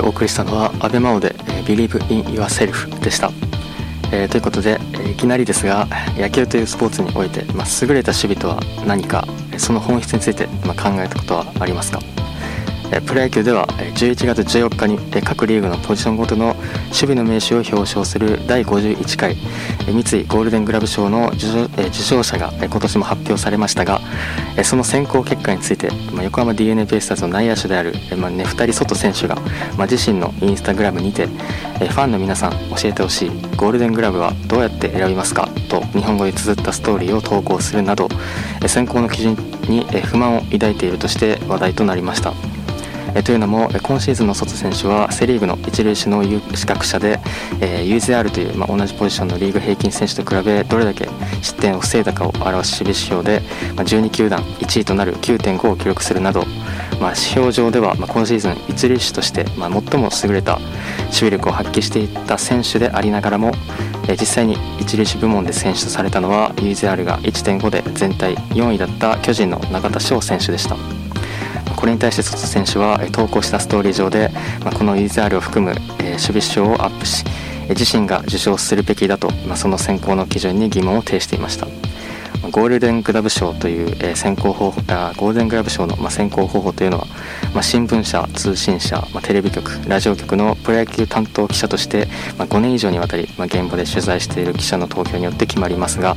お送りしたのは安倍真央で Believe in yourself でした。ということで、いきなりですが、野球というスポーツにおいて、優れた守備とは何か、その本質について、考えたことはありますか？プロ野球では11月14日に各リーグのポジションごとの守備の名手を表彰する第51回三井ゴールデングラブ賞の受賞者が今年も発表されましたが、その選考結果について横浜 DeNA ベイスターズの内野手であるネフタリソト選手が自身のインスタグラムにて、ファンの皆さん教えてほしい、ゴールデングラブはどうやって選びますかと日本語で綴ったストーリーを投稿するなど、選考の基準に不満を抱いているとして話題となりました。というのも、今シーズンのソト選手はセ・リーグの一塁手の資格者で、UZR という、同じポジションのリーグ平均選手と比べどれだけ失点を防いだかを表す守備指標で、12球団1位となる 9.5 を記録するなど、指標上では、今シーズン一塁手として、最も優れた守備力を発揮していた選手でありながらも、実際に一塁手部門で選出されたのは UZR が 1.5 で全体4位だった巨人の中田翔選手でした。これに対してソト選手は投稿したストーリー上で、この UZR を含む守備指標をアップし、自身が受賞するべきだと、その選考の基準に疑問を呈していました。ゴールデングラブ賞という選考方法、ゴールデングラブ賞の選考方法というのは、新聞社、通信社、テレビ局、ラジオ局のプロ野球担当記者として5年以上にわたり現場で取材している記者の投票によって決まりますが、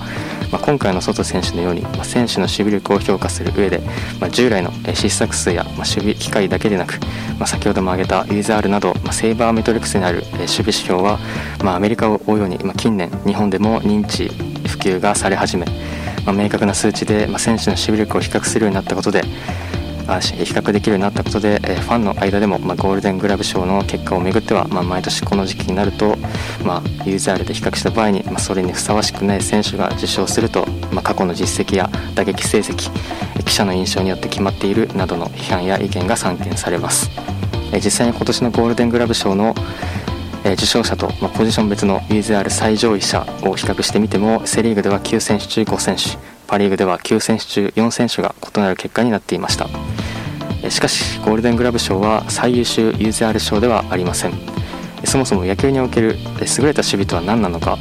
今回のソト選手のように選手の守備力を評価する上で、従来の失策数や守備機会だけでなく、先ほども挙げた UZR などセイバーメトリクスにある守備指標は、アメリカを追うように近年日本でも認知普及がされ始め、明確な数値で選手の守備力を比較できるようになったことで、ファンの間でもゴールデングラブ賞の結果をめぐっては、毎年この時期になると UZR で比較した場合に、それにふさわしくない選手が受賞すると、過去の実績や打撃成績、記者の印象によって決まっているなどの批判や意見が散見されます。実際に今年のゴールデングラブ賞の受賞者とポジション別の UZR 最上位者を比較してみても、セ・リーグでは9選手中5選手、パ・リーグでは9選手中4選手が異なる結果になっていました。しかしゴールデングラブ賞は最優秀 UZR 賞ではありません。そもそも野球における優れた守備とは何なのか、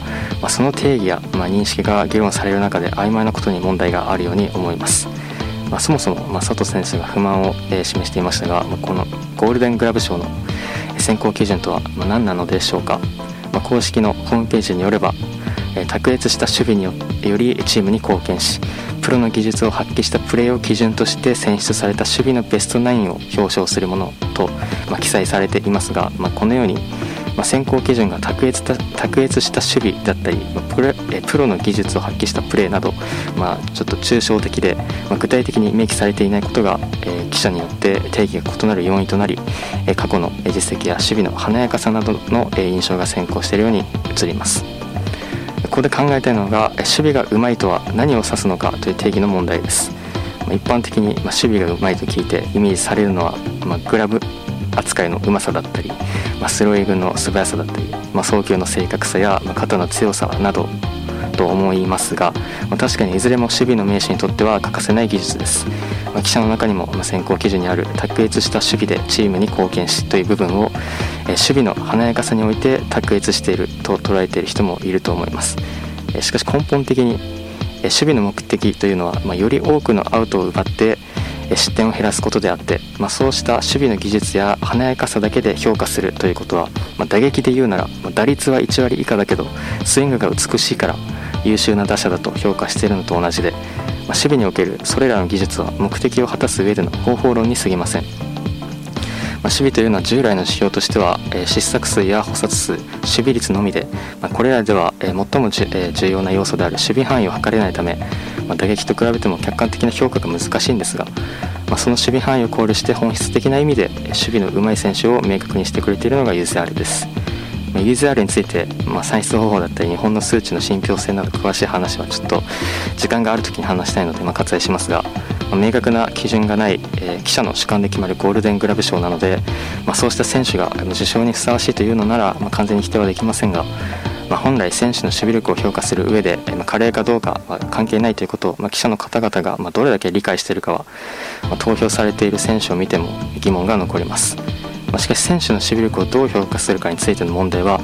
その定義や認識が議論される中で曖昧なことに問題があるように思います。そもそもソト選手が不満を示していましたが、このゴールデングラブ賞の選考基準とは何なのでしょうか。公式のホームページによれば、卓越した守備によりチームに貢献し、プロの技術を発揮したプレーを基準として選出された守備のベストナインを表彰するものと、記載されていますが、このように選考基準が卓越した守備だったり、プロの技術を発揮したプレーなど、ちょっと抽象的で、具体的に明記されていないことが、記者によって定義が異なる要因となり、過去の実績や守備の華やかさなどの印象が先行しているように映ります。ここで考えたいのが、守備がうまいとは何を指すのかという定義の問題です。一般的に守備がうまいと聞いてイメージされるのは、グラブ扱いのうまさだったり、スローイングの素早さだったり、送球の正確さや、肩の強さなどと思いますが、確かにいずれも守備の名手にとっては欠かせない技術です。記者の中にも選考基準にある卓越した守備でチームに貢献しという部分を、守備の華やかさにおいて卓越していると捉えている人もいると思います。しかし根本的に守備の目的というのは、より多くのアウトを奪って失点を減らすことであって、そうした守備の技術や華やかさだけで評価するということは、打撃で言うなら、打率は1割以下だけどスイングが美しいから優秀な打者だと評価しているのと同じで、守備におけるそれらの技術は目的を果たす上での方法論に過ぎません。守備というのは従来の指標としては、失策数や捕殺数、守備率のみで、これらでは最も重要な要素である守備範囲を測れないため、打撃と比べても客観的な評価が難しいんですが、その守備範囲を考慮して本質的な意味で守備の上手い選手を明確にしてくれているのが UZR です。UZR について、算出方法だったり日本の数値の信憑性など詳しい話はちょっと時間がある時に話したいので、割愛しますが、明確な基準がない、記者の主観で決まるゴールデングラブ賞なので、そうした選手が受賞にふさわしいというのなら、完全に否定はできませんが、本来選手の守備力を評価する上で、華麗かどうかは関係ないということを、記者の方々がどれだけ理解しているかは、投票されている選手を見ても疑問が残ります。しかし選手の守備力をどう評価するかについての問題は、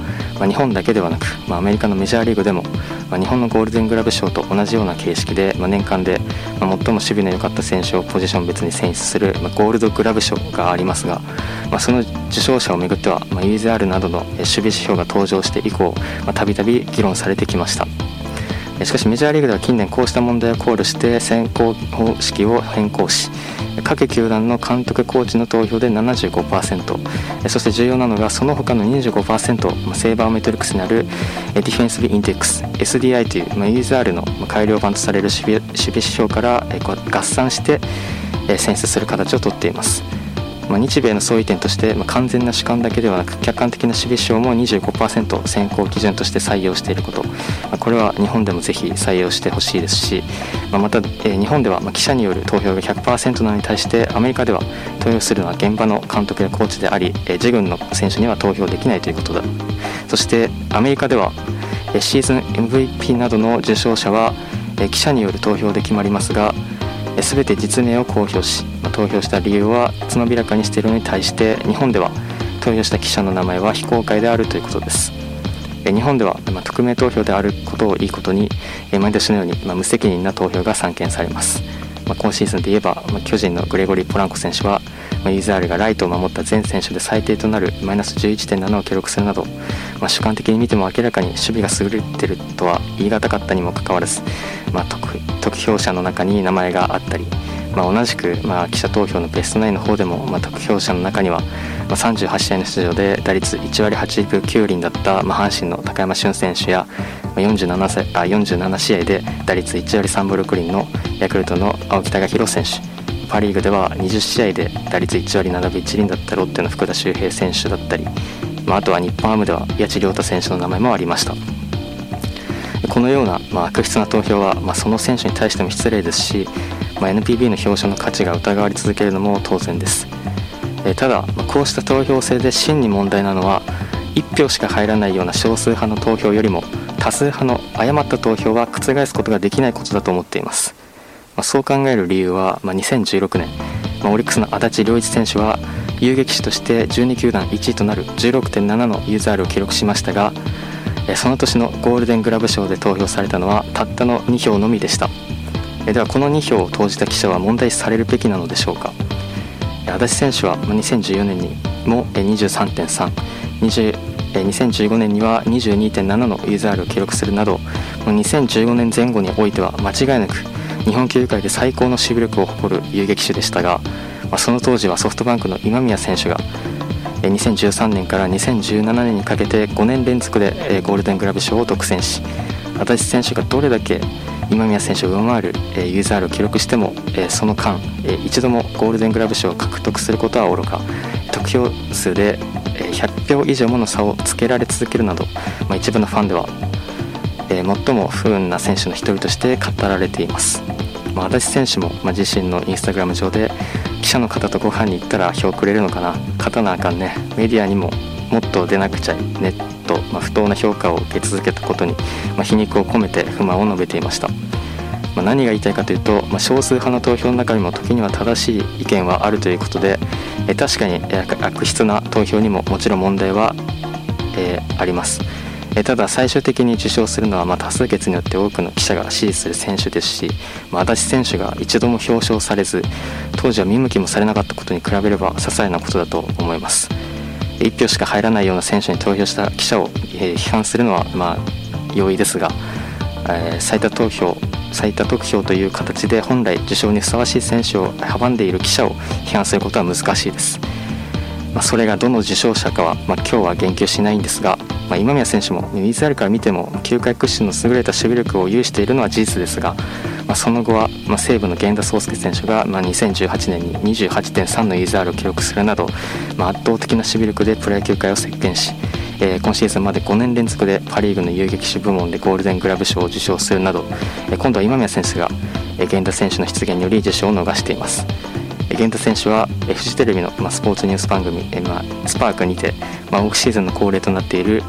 日本だけではなく、アメリカのメジャーリーグでも、日本のゴールデングラブ賞と同じような形式で、年間で最も守備の良かった選手をポジション別に選出するゴールドグラブ賞がありますが、その受賞者をめぐっては UZR などの守備指標が登場して以降、たびたび議論されてきました。しかしメジャーリーグでは近年こうした問題を考慮して選考方式を変更し、各球団の監督コーチの投票で 75%、 そして重要なのがその他の 25%、 セーバーメトリックスにあるディフェンスビーインデックス SDI という UZR の改良版とされる守備指標から合算して選出する形をとっています。日米の相違点として、完全な主観だけではなく客観的な守備指標も 25% 選考基準として採用していること、これは日本でもぜひ採用してほしいですし、また、日本では記者による投票が 100% なのに対してアメリカでは投票するのは現場の監督やコーチであり、自軍の選手には投票できないということだ。そしてアメリカではシーズン MVP などの受賞者は記者による投票で決まりますが、全て実名を公表し、投票した理由はつまびらかにしているのに対して、日本では投票した記者の名前は非公開であるということです。日本では匿名投票であることをいいことに、毎年のように無責任な投票が散見されます。今シーズンで言えば巨人のグレゴリー・ポランコ選手は UZR がライトを守った全選手で最低となるマイナス 11.7 を記録するなど、主観的に見ても明らかに守備が優れているとは言い難かったにもかかわらず、得票者の中に名前があったり、同じく記者投票のベスト9の方でも得票者の中には38試合の出場で打率1割8分9厘だった阪神の高山俊選手や47試合で打率1割3分6厘のヤクルトの青木貴弘選手、パ・リーグでは20試合で打率1割7分1厘だったロッテの福田周平選手だったり、あとは日本ハムでは谷地亮太選手の名前もありました。このような悪質な投票はその選手に対しても失礼ですし、NPB の表彰の価値が疑われ続けるのも当然です。ただこうした投票制で真に問題なのは、1票しか入らないような少数派の投票よりも多数派の誤った投票は覆すことができないことだと思っています。そう考える理由は、2016年オリックスの足立良一選手は遊撃手として12球団1位となる 16.7 の UZR を記録しましたが、その年のゴールデングラブ賞で投票されたのはたったの2票のみでした。ではこの2票を投じた記者は問題視されるべきなのでしょうか。足立選手は2014年にも 23.3、2015年には 22.7 の UZR を記録するなど、2015年前後においては間違いなく日本球界で最高の守備力を誇る遊撃手でしたが、その当時はソフトバンクの今宮選手が2013年から2017年にかけて5年連続でゴールデングラブ賞を独占し、足立選手がどれだけ今宮選手を上回る UZR を記録しても、その間一度もゴールデングラブ賞を獲得することはおろか、得票数で100票以上もの差をつけられ続けるなど、一部のファンでは最も不運な選手の一人として語られています。足立選手も自身のインスタグラム上で、記者の方とご飯に行ったら票くれるのかな、勝たなあかんね、メディアにももっと出なくちゃねと、不当な評価を受け続けたことに、皮肉を込めて不満を述べていました。何が言いたいかというと、少数派の投票の中にも時には正しい意見はあるということで、確かに悪質な投票にももちろん問題は、あります。ただ最終的に受賞するのは多数決によって多くの記者が支持する選手ですし、足立選手が一度も表彰されず、当時は見向きもされなかったことに比べれば些細なことだと思います。1票しか入らないような選手に投票した記者を批判するのは容易ですが、最多得票という形で本来受賞にふさわしい選手を阻んでいる記者を批判することは難しいです。それがどの受賞者かは今日は言及しないんですが、今宮選手も UZR から見ても球界屈指の優れた守備力を有しているのは事実ですが、その後は西武の源田壮亮選手が2018年に 28.3 の UZR を記録するなど、圧倒的な守備力でプロ野球界を席巻し、今シーズンまで5年連続でパ・リーグの遊撃手部門でゴールデングラブ賞を受賞するなど、今度は今宮選手が源田選手の出現により受賞を逃しています。源田選手はフジテレビのスポーツニュース番組スパークにて、オフシーズンの恒例となっている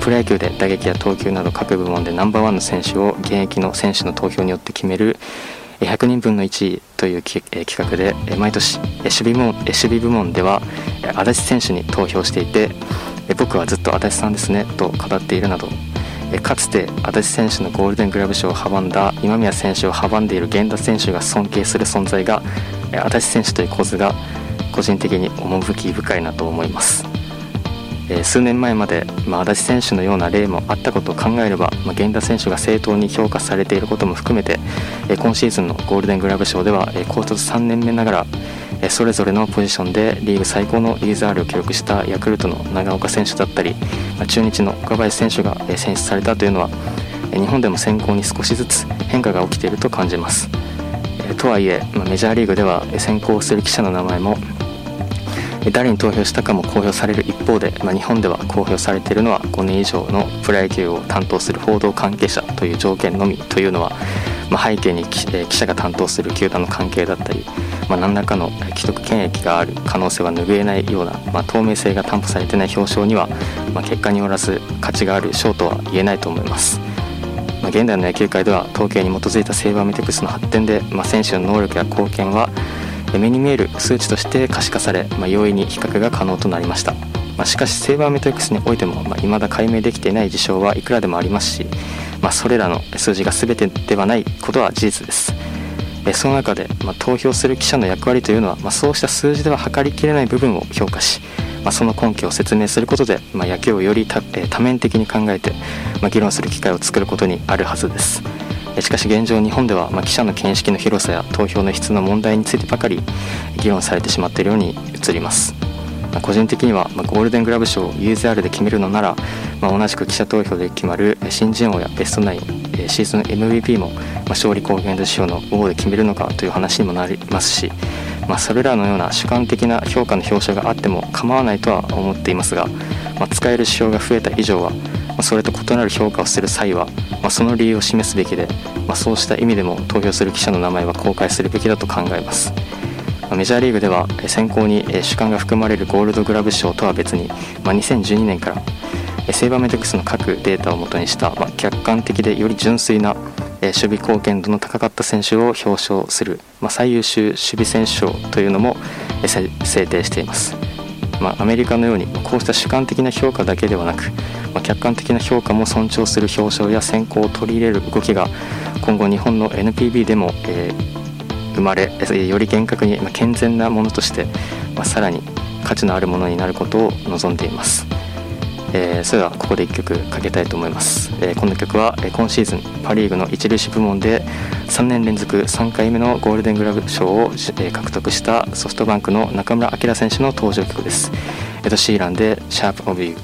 プロ野球で打撃や投球など各部門でナンバーワンの選手を現役の選手の投票によって決める100人分の1位という企画で、毎年守備部門では安達選手に投票していて、僕はずっと安達さんですねと語っているなど、かつて安達選手のゴールデングラブ賞を阻んだ今宮選手を阻んでいる源田選手が尊敬する存在が安達選手という構図が個人的に趣深いなと思います。数年前まで、安達選手のような例もあったことを考えれば、源田選手が正当に評価されていることも含めて、今シーズンのゴールデングラブ賞では高卒3年目ながら、それぞれのポジションでリーグ最高のUZRを記録したヤクルトの長岡選手だったり、中日の岡林選手が選出されたというのは、日本でも選考に少しずつ変化が起きていると感じます。とはいえ、メジャーリーグでは選考する記者の名前も誰に投票したかも公表される一方で、日本では公表されているのは5年以上のプロ野球を担当する報道関係者という条件のみというのは、背景に記者が担当する球団の関係だったり、何らかの既得権益がある可能性は拭えないような、透明性が担保されていない表彰には、結果によらず価値がある賞とは言えないと思います。現代の野球界では統計に基づいたセイバーメティクスの発展で、選手の能力や貢献は目に見える数値として可視化され、容易に比較が可能となりました。しかしセイバーメトリックスにおいても、未だ解明できていない事象はいくらでもありますし、それらの数字が全てではないことは事実です。その中で、投票する記者の役割というのは、そうした数字では測りきれない部分を評価し、その根拠を説明することで、野球をより多面的に考えて、議論する機会を作ることにあるはずです。しかし現状、日本では記者の見識の広さや投票の質の問題についてばかり議論されてしまっているように映ります。個人的にはゴールデングラブ賞を UZR で決めるのなら、同じく記者投票で決まる新人王やベストナイン、シーズン MVP も勝利貢献度指標の王で決めるのかという話にもなりますし、それらのような主観的な評価の表彰があっても構わないとは思っていますが、使える指標が増えた以上は、それと異なる評価をする際は、その理由を示すべきで、そうした意味でも投票する記者の名前は公開するべきだと考えます。メジャーリーグでは選考に主観が含まれるゴールドグラブ賞とは別に、2012年からセイバーメトリックスの各データをもとにした、客観的でより純粋な守備貢献度の高かった選手を表彰する、最優秀守備選手賞というのも制定しています。アメリカのようにこうした主観的な評価だけではなく、客観的な評価も尊重する表彰や選考を取り入れる動きが今後日本の NPB でも生まれ、より厳格に健全なものとして、さらに価値のあるものになることを望んでいます。それではここで1曲かけたいと思います。この曲は今シーズンパ・リーグの一塁手部門で3年連続3回目のゴールデングラブ賞を獲得したソフトバンクの中村晃選手の登場曲です。シーランで「シャープ・オブ・ユー」。